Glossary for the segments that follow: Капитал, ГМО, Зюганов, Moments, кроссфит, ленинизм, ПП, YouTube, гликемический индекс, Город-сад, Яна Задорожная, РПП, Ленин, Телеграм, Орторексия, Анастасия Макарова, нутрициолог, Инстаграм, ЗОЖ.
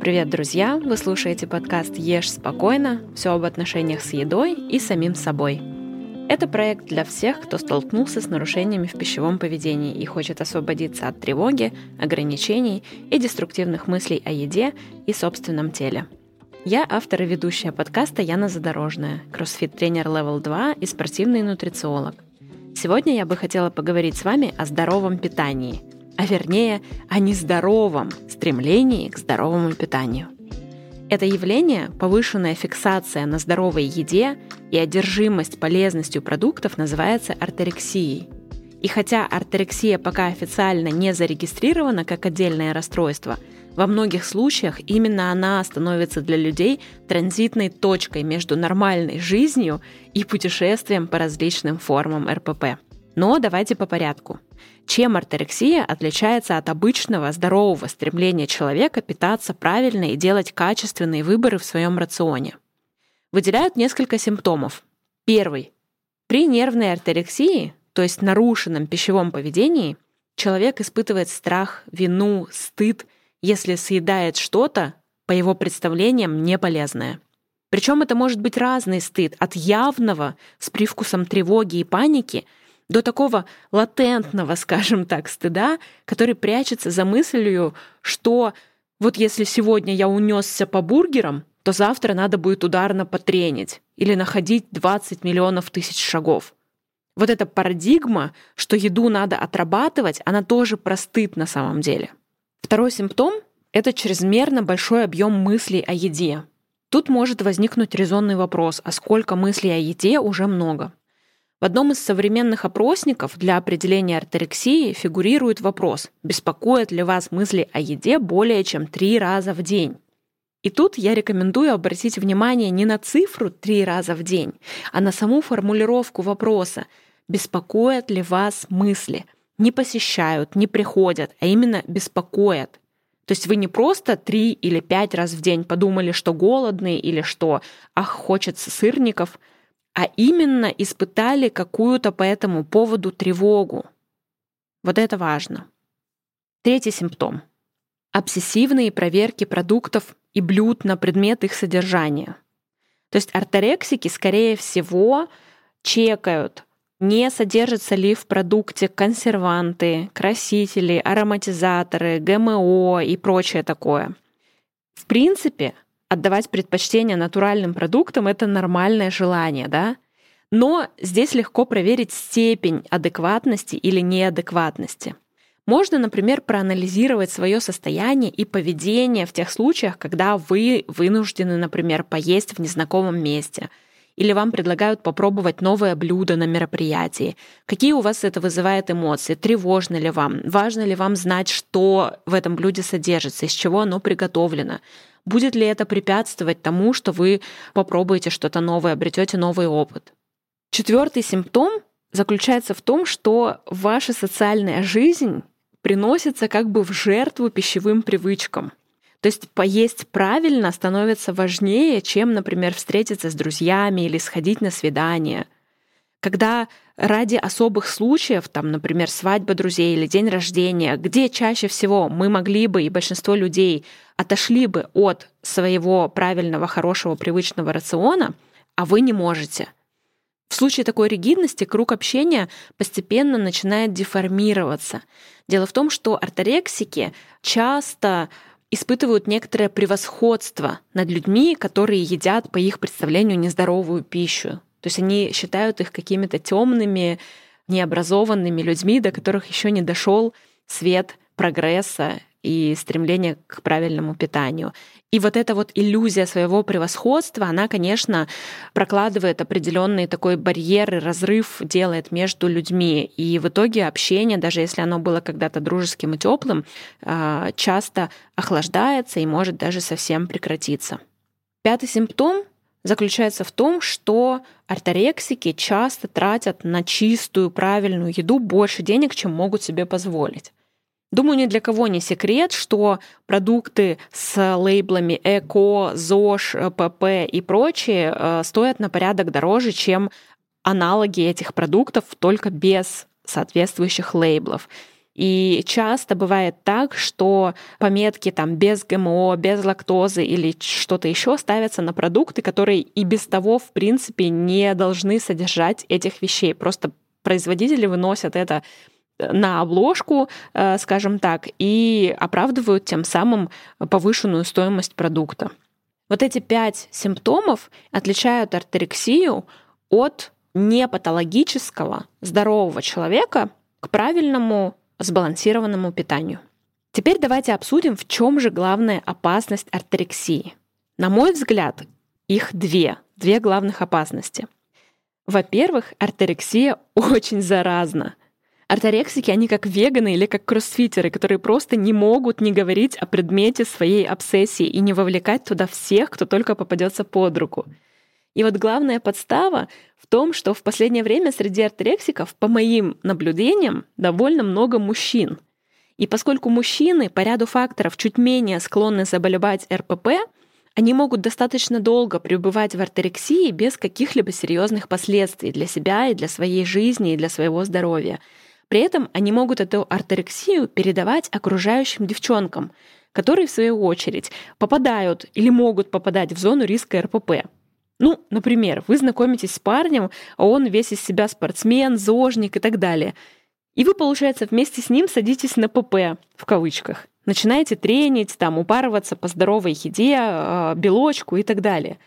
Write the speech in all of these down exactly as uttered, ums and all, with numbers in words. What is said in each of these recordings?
Привет, друзья! Вы слушаете подкаст «Ешь спокойно», все об отношениях с едой и самим собой. Это проект для всех, кто столкнулся с нарушениями в пищевом поведении и хочет освободиться от тревоги, ограничений и деструктивных мыслей о еде и собственном теле. Я автор и ведущая подкаста Яна Задорожная, кроссфит-тренер левел два и спортивный нутрициолог. Сегодня я бы хотела поговорить с вами о здоровом питании, а вернее, о нездоровом стремлении к здоровому питанию. Это явление, повышенная фиксация на здоровой еде и одержимость полезностью продуктов, называется орторексией. И хотя орторексия пока официально не зарегистрирована как отдельное расстройство, во многих случаях именно она становится для людей транзитной точкой между нормальной жизнью и путешествием по различным формам эр пэ пэ. Но давайте по порядку. Чем орторексия отличается от обычного здорового стремления человека питаться правильно и делать качественные выборы в своем рационе? Выделяют несколько симптомов. Первый. При нервной орторексии, то есть нарушенном пищевом поведении, человек испытывает страх, вину, стыд, если съедает что-то, по его представлениям, неполезное. Причем это может быть разный стыд, от явного, с привкусом тревоги и паники, до такого латентного, скажем так, стыда, который прячется за мыслью, что вот если сегодня я унесся по бургерам, то завтра надо будет ударно потренить или находить двадцать миллионов тысяч шагов. Вот эта парадигма, что еду надо отрабатывать, она тоже про стыд на самом деле. Второй симптом — это чрезмерно большой объем мыслей о еде. Тут может возникнуть резонный вопрос, а сколько мыслей о еде уже много? В одном из современных опросников для определения орторексии фигурирует вопрос, беспокоят ли вас мысли о еде более чем три раза в день. И тут я рекомендую обратить внимание не на цифру три раза в день, а на саму формулировку вопроса, беспокоят ли вас мысли. Не посещают, не приходят, а именно беспокоят. То есть вы не просто три или пять раз в день подумали, что голодные или что, ах, хочется сырников, а именно испытали какую-то по этому поводу тревогу. Вот это важно. Третий симптом. Обсессивные проверки продуктов и блюд на предмет их содержания. То есть орторексики, скорее всего, чекают, не содержатся ли в продукте консерванты, красители, ароматизаторы, гэ эм о и прочее такое. В принципе, отдавать предпочтение натуральным продуктам — это нормальное желание, да? Но здесь легко проверить степень адекватности или неадекватности. Можно, например, проанализировать свое состояние и поведение в тех случаях, когда вы вынуждены, например, поесть в незнакомом месте, или вам предлагают попробовать новое блюдо на мероприятии. Какие у вас это вызывает эмоции? Тревожно ли вам? Важно ли вам знать, что в этом блюде содержится, из чего оно приготовлено? Будет ли это препятствовать тому, что вы попробуете что-то новое, обретете новый опыт? Четвертый симптом заключается в том, что ваша социальная жизнь приносится как бы в жертву пищевым привычкам. То есть поесть правильно становится важнее, чем, например, встретиться с друзьями или сходить на свидание. Когда ради особых случаев, там, например, свадьба друзей или день рождения, где чаще всего мы могли бы и большинство людей отошли бы от своего правильного, хорошего, привычного рациона, а вы не можете. В случае такой ригидности круг общения постепенно начинает деформироваться. Дело в том, что орторексики часто испытывают некоторое превосходство над людьми, которые едят, по их представлению, нездоровую пищу. То есть они считают их какими-то темными, необразованными людьми, до которых еще не дошел свет прогресса и стремления к правильному питанию. И вот эта вот иллюзия своего превосходства, она, конечно, прокладывает определенный такой барьер и разрыв делает между людьми. И в итоге общение, даже если оно было когда-то дружеским и теплым, часто охлаждается и может даже совсем прекратиться. Пятый симптом заключается в том, что орторексики часто тратят на чистую, правильную еду больше денег, чем могут себе позволить. Думаю, ни для кого не секрет, что продукты с лейблами «эко», «ЗОЖ», «эр пэ пэ» и прочие стоят на порядок дороже, чем аналоги этих продуктов, только без соответствующих лейблов. И часто бывает так, что пометки там без ГМО, без лактозы или что-то еще ставятся на продукты, которые и без того, в принципе, не должны содержать этих вещей. Просто производители выносят это на обложку, скажем так, и оправдывают тем самым повышенную стоимость продукта. Вот эти пять симптомов отличают орторексию от непатологического, здорового человека к правильному, сбалансированному питанию. Теперь давайте обсудим, в чем же главная опасность орторексии. На мой взгляд, их две, две главных опасности. Во-первых, орторексия очень заразна. Орторексики, они как веганы или как кроссфитеры, которые просто не могут не говорить о предмете своей обсессии и не вовлекать туда всех, кто только попадется под руку. И вот главная подстава в том, что в последнее время среди орторексиков, по моим наблюдениям, довольно много мужчин. И поскольку мужчины по ряду факторов чуть менее склонны заболевать эр пэ пэ, они могут достаточно долго пребывать в орторексии без каких-либо серьезных последствий для себя и для своей жизни и для своего здоровья. При этом они могут эту орторексию передавать окружающим девчонкам, которые, в свою очередь, попадают или могут попадать в зону риска эр пэ пэ. Ну, например, вы знакомитесь с парнем, а он весь из себя спортсмен, зожник и так далее. И вы, получается, вместе с ним садитесь на пэ пэ, в кавычках. Начинаете тренить, там, упарываться по здоровой еде, белочку и так далее.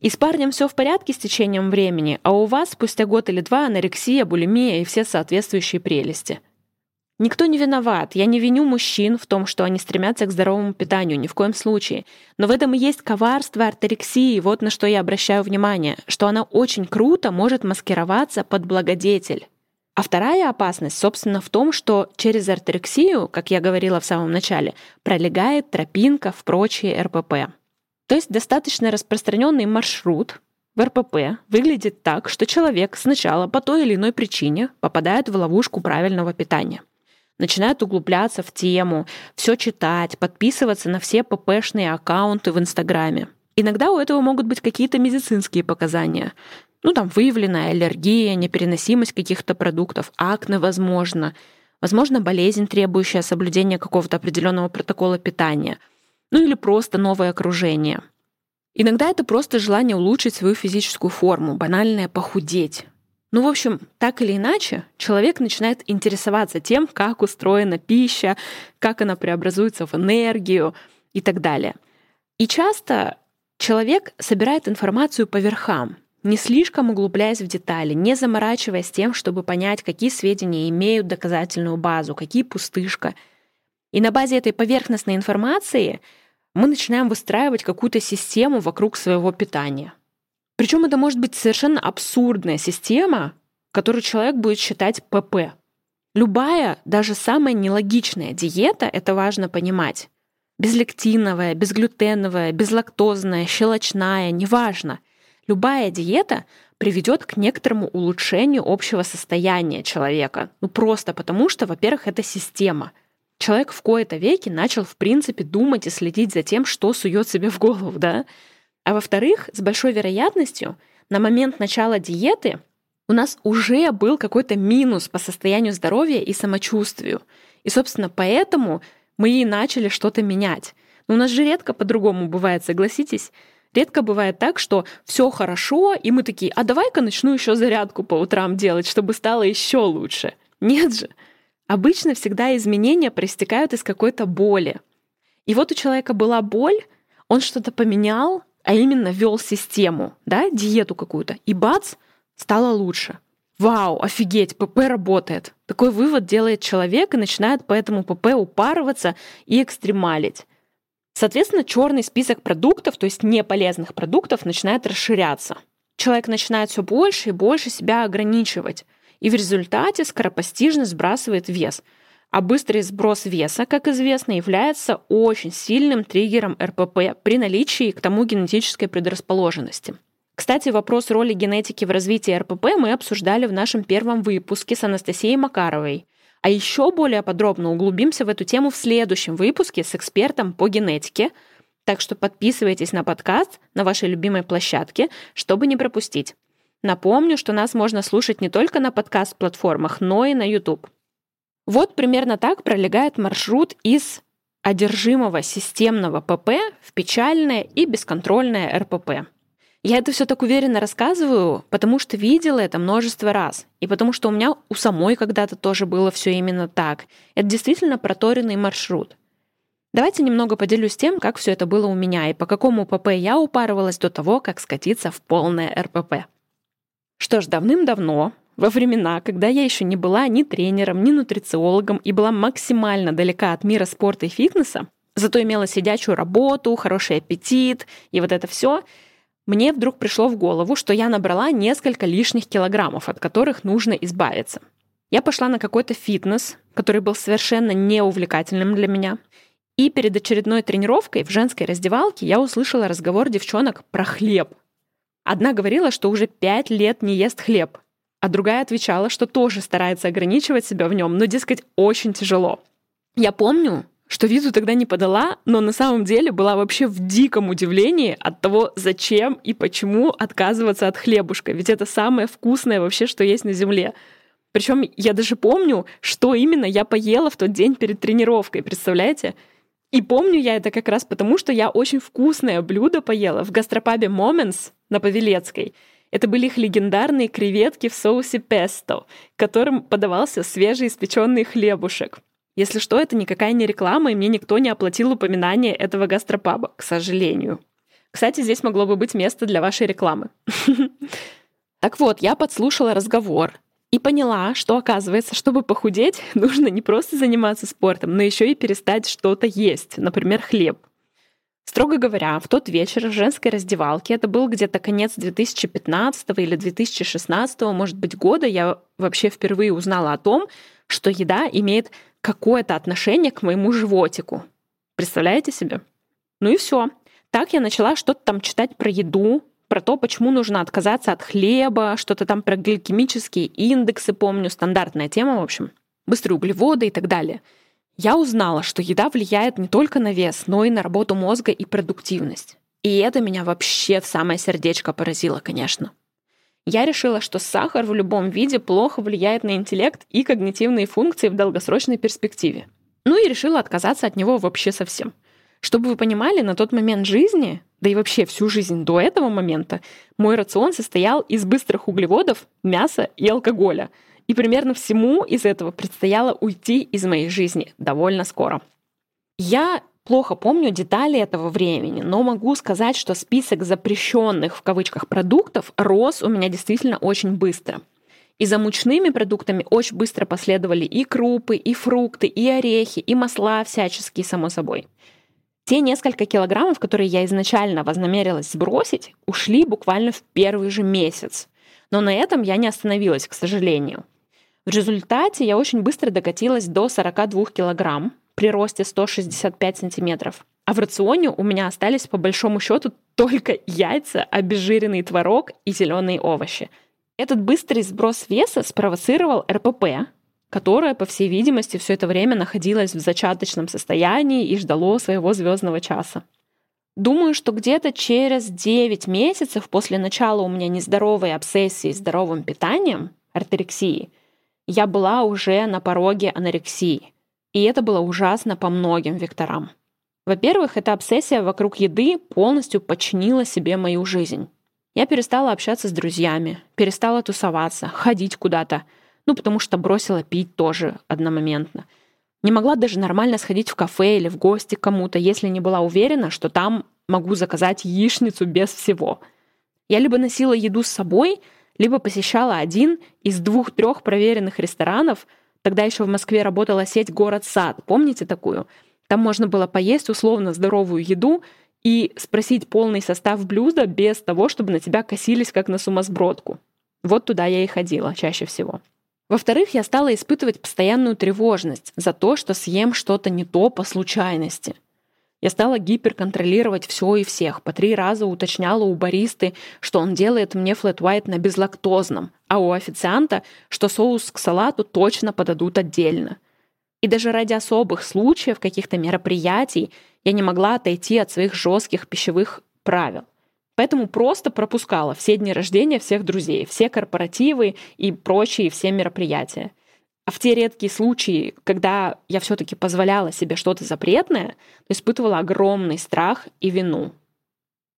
И с парнем все в порядке с течением времени, а у вас спустя год или два анорексия, булимия и все соответствующие прелести. Никто не виноват. Я не виню мужчин в том, что они стремятся к здоровому питанию, ни в коем случае. Но в этом и есть коварство орторексии, вот на что я обращаю внимание, что она очень круто может маскироваться под благодетель. А вторая опасность, собственно, в том, что через орторексию, как я говорила в самом начале, пролегает тропинка в прочие эр пэ пэ. То есть достаточно распространенный маршрут в эр пэ пэ выглядит так, что человек сначала по той или иной причине попадает в ловушку правильного питания. Начинает углубляться в тему, все читать, подписываться на все пэ пэ-шные аккаунты в Инстаграме. Иногда у этого могут быть какие-то медицинские показания. Ну, там, выявленная аллергия, непереносимость каких-то продуктов, акне, возможно. Возможно, болезнь, требующая соблюдения какого-то определенного протокола питания. Ну или просто новое окружение. Иногда это просто желание улучшить свою физическую форму, банальное похудеть. Ну, в общем, так или иначе, человек начинает интересоваться тем, как устроена пища, как она преобразуется в энергию и так далее. И часто человек собирает информацию по верхам, не слишком углубляясь в детали, не заморачиваясь тем, чтобы понять, какие сведения имеют доказательную базу, какие пустышка. И на базе этой поверхностной информации мы начинаем выстраивать какую-то систему вокруг своего питания. Причем это может быть совершенно абсурдная система, которую человек будет считать пэ пэ. Любая, даже самая нелогичная диета, это важно понимать, безлектиновая, безглютеновая, безлактозная, щелочная, неважно, любая диета приведет к некоторому улучшению общего состояния человека. Ну просто потому, что, во-первых, это система. Человек в кои-то веки начал, в принципе, думать и следить за тем, что сует себе в голову, да? А во-вторых, с большой вероятностью на момент начала диеты у нас уже был какой-то минус по состоянию здоровья и самочувствию. И, собственно, поэтому мы и начали что-то менять. Но у нас же редко по-другому бывает, согласитесь? Редко бывает так, что все хорошо, и мы такие, а давай-ка начну еще зарядку по утрам делать, чтобы стало еще лучше. Нет же. Обычно всегда изменения проистекают из какой-то боли. И вот у человека была боль, он что-то поменял, а именно ввел систему, да, диету какую-то, и бац, стало лучше. Вау, офигеть, пэ пэ работает. Такой вывод делает человек и начинает по этому пэ пэ упарываться и экстремалить. Соответственно, черный список продуктов, то есть неполезных продуктов, начинает расширяться. Человек начинает все больше и больше себя ограничивать. И в результате скоропостижно сбрасывает вес. А быстрый сброс веса, как известно, является очень сильным триггером эр пэ пэ при наличии к тому генетической предрасположенности. Кстати, вопрос роли генетики в развитии эр пэ пэ мы обсуждали в нашем первом выпуске с Анастасией Макаровой. А еще более подробно углубимся в эту тему в следующем выпуске с экспертом по генетике. Так что подписывайтесь на подкаст на вашей любимой площадке, чтобы не пропустить. Напомню, что нас можно слушать не только на подкаст-платформах, но и на YouTube. Вот примерно так пролегает маршрут из одержимого системного ПП в печальное и бесконтрольное РПП. Я это все так уверенно рассказываю, потому что видела это множество раз, и потому что у меня у самой когда-то тоже было все именно так. Это действительно проторенный маршрут. Давайте немного поделюсь тем, как все это было у меня, и по какому ПП я упарывалась до того, как скатиться в полное РПП. Что ж, давным-давно, во времена, когда я еще не была ни тренером, ни нутрициологом и была максимально далека от мира спорта и фитнеса, зато имела сидячую работу, хороший аппетит и вот это все, мне вдруг пришло в голову, что я набрала несколько лишних килограммов, от которых нужно избавиться. Я пошла на какой-то фитнес, который был совершенно неувлекательным для меня. И перед очередной тренировкой в женской раздевалке я услышала разговор девчонок про хлеб. Одна говорила, что уже пять лет не ест хлеб, а другая отвечала, что тоже старается ограничивать себя в нем, но, дескать, очень тяжело. Я помню, что виду тогда не подала, но на самом деле была вообще в диком удивлении от того, зачем и почему отказываться от хлебушка, ведь это самое вкусное вообще, что есть на земле. Причем я даже помню, что именно я поела в тот день перед тренировкой, представляете? И помню я это как раз потому, что я очень вкусное блюдо поела в гастропабе Moments на Павелецкой. Это были их легендарные креветки в соусе песто, которым подавался свежеиспеченный хлебушек. Если что, это никакая не реклама, и мне никто не оплатил упоминание этого гастропаба, к сожалению. Кстати, здесь могло бы быть место для вашей рекламы. Так вот, я подслушала разговор и поняла, что, оказывается, чтобы похудеть, нужно не просто заниматься спортом, но еще и перестать что-то есть, например, хлеб. Строго говоря, в тот вечер в женской раздевалке, это был где-то конец две тысячи пятнадцатого или две тысячи шестнадцатого, может быть, года, я вообще впервые узнала о том, что еда имеет какое-то отношение к моему животику. Представляете себе? Ну и все. Так я начала что-то там читать про еду, про то, почему нужно отказаться от хлеба, что-то там про гликемические индексы, помню, стандартная тема, в общем, быстрые углеводы и так далее. Я узнала, что еда влияет не только на вес, но и на работу мозга и продуктивность. И это меня вообще в самое сердечко поразило, конечно. Я решила, что сахар в любом виде плохо влияет на интеллект и когнитивные функции в долгосрочной перспективе. Ну и решила отказаться от него вообще совсем. Чтобы вы понимали, на тот момент жизни, да и вообще всю жизнь до этого момента, мой рацион состоял из быстрых углеводов, мяса и алкоголя. И примерно всему из этого предстояло уйти из моей жизни довольно скоро. Я плохо помню детали этого времени, но могу сказать, что список запрещенных в кавычках продуктов рос у меня действительно очень быстро. И за мучными продуктами очень быстро последовали и крупы, и фрукты, и орехи, и масла всяческие, само собой. Те несколько килограммов, которые я изначально вознамерилась сбросить, ушли буквально в первый же месяц. Но на этом я не остановилась, к сожалению. В результате я очень быстро докатилась до сорока двух килограмм, при росте сто шестьдесят пять сантиметров. А в рационе у меня остались по большому счету только яйца, обезжиренный творог и зеленые овощи. Этот быстрый сброс веса спровоцировал РПП, которое, по всей видимости, все это время находилось в зачаточном состоянии и ждало своего звездного часа. Думаю, что где-то через девять месяцев после начала у меня нездоровой обсессии здоровым питанием, орторексии, я была уже на пороге анорексии. И это было ужасно по многим векторам. Во-первых, эта обсессия вокруг еды полностью подчинила себе мою жизнь. Я перестала общаться с друзьями, перестала тусоваться, ходить куда-то, ну потому что бросила пить тоже одномоментно. Не могла даже нормально сходить в кафе или в гости к кому-то, если не была уверена, что там могу заказать яичницу без всего. Я либо носила еду с собой, либо посещала один из двух-трех проверенных ресторанов. Тогда еще в Москве работала сеть «Город-сад». Помните такую? Там можно было поесть условно здоровую еду и спросить полный состав блюда без того, чтобы на тебя косились как на сумасбродку. Вот туда я и ходила чаще всего. Во-вторых, я стала испытывать постоянную тревожность за то, что съем что-то не то по случайности. Я стала гиперконтролировать все и всех. По три раза уточняла у баристы, что он делает мне флэт-уайт на безлактозном, а у официанта, что соус к салату точно подадут отдельно. И даже ради особых случаев, каких-то мероприятий, я не могла отойти от своих жестких пищевых правил. Поэтому просто пропускала все дни рождения всех друзей, все корпоративы и прочие все мероприятия. А в те редкие случаи, когда я все-таки позволяла себе что-то запретное, испытывала огромный страх и вину.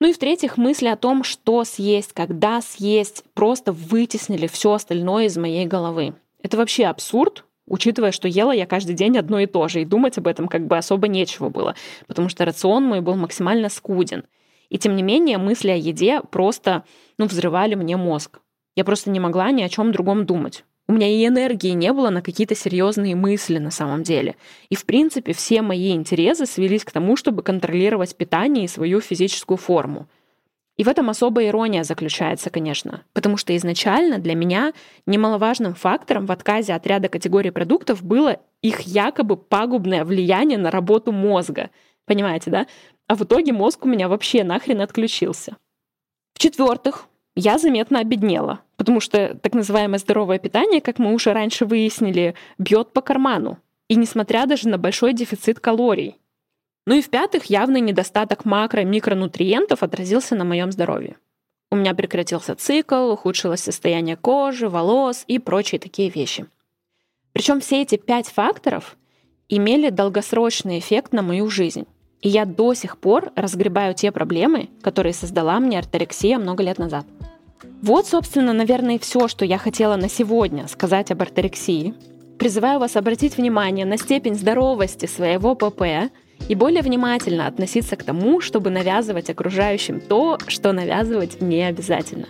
Ну и в-третьих, мысли о том, что съесть, когда съесть, просто вытеснили все остальное из моей головы. Это вообще абсурд, учитывая, что ела я каждый день одно и то же, и думать об этом как бы особо нечего было, потому что рацион мой был максимально скуден. И тем не менее, мысли о еде просто, ну, взрывали мне мозг. Я просто не могла ни о чем другом думать. У меня и энергии не было на какие-то серьезные мысли на самом деле. И, в принципе, все мои интересы свелись к тому, чтобы контролировать питание и свою физическую форму. И в этом особая ирония заключается, конечно, потому что изначально для меня немаловажным фактором в отказе от ряда категорий продуктов было их якобы пагубное влияние на работу мозга. Понимаете, да? А в итоге мозг у меня вообще нахрен отключился. В-четвертых, я заметно обеднела, потому что так называемое здоровое питание, как мы уже раньше выяснили, бьет по карману, и несмотря даже на большой дефицит калорий. Ну и в-пятых, явный недостаток макро- и микронутриентов отразился на моем здоровье. У меня прекратился цикл, ухудшилось состояние кожи, волос и прочие такие вещи. Причем все эти пять факторов имели долгосрочный эффект на мою жизнь, и я до сих пор разгребаю те проблемы, которые создала мне орторексия много лет назад. Вот, собственно, наверное, все, что я хотела на сегодня сказать об орторексии. Призываю вас обратить внимание на степень здоровости своего ПП и более внимательно относиться к тому, чтобы навязывать окружающим то, что навязывать не обязательно.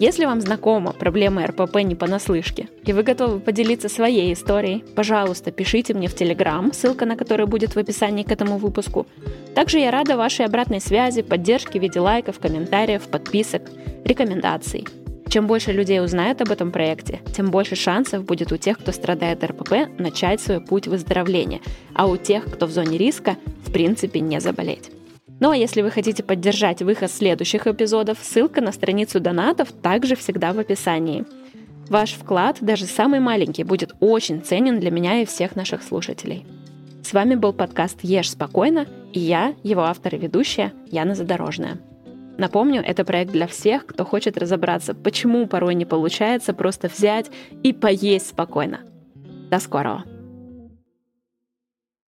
Если вам знакома проблема РПП не понаслышке, и вы готовы поделиться своей историей, пожалуйста, пишите мне в Телеграм, ссылка на который будет в описании к этому выпуску. Также я рада вашей обратной связи, поддержке в виде лайков, комментариев, подписок, рекомендаций. Чем больше людей узнает об этом проекте, тем больше шансов будет у тех, кто страдает РПП, начать свой путь выздоровления, а у тех, кто в зоне риска, в принципе, не заболеть. Ну а если вы хотите поддержать выход следующих эпизодов, ссылка на страницу донатов также всегда в описании. Ваш вклад, даже самый маленький, будет очень ценен для меня и всех наших слушателей. С вами был подкаст «Ешь спокойно» и я, его автор и ведущая, Яна Задорожная. Напомню, это проект для всех, кто хочет разобраться, почему порой не получается просто взять и поесть спокойно. До скорого!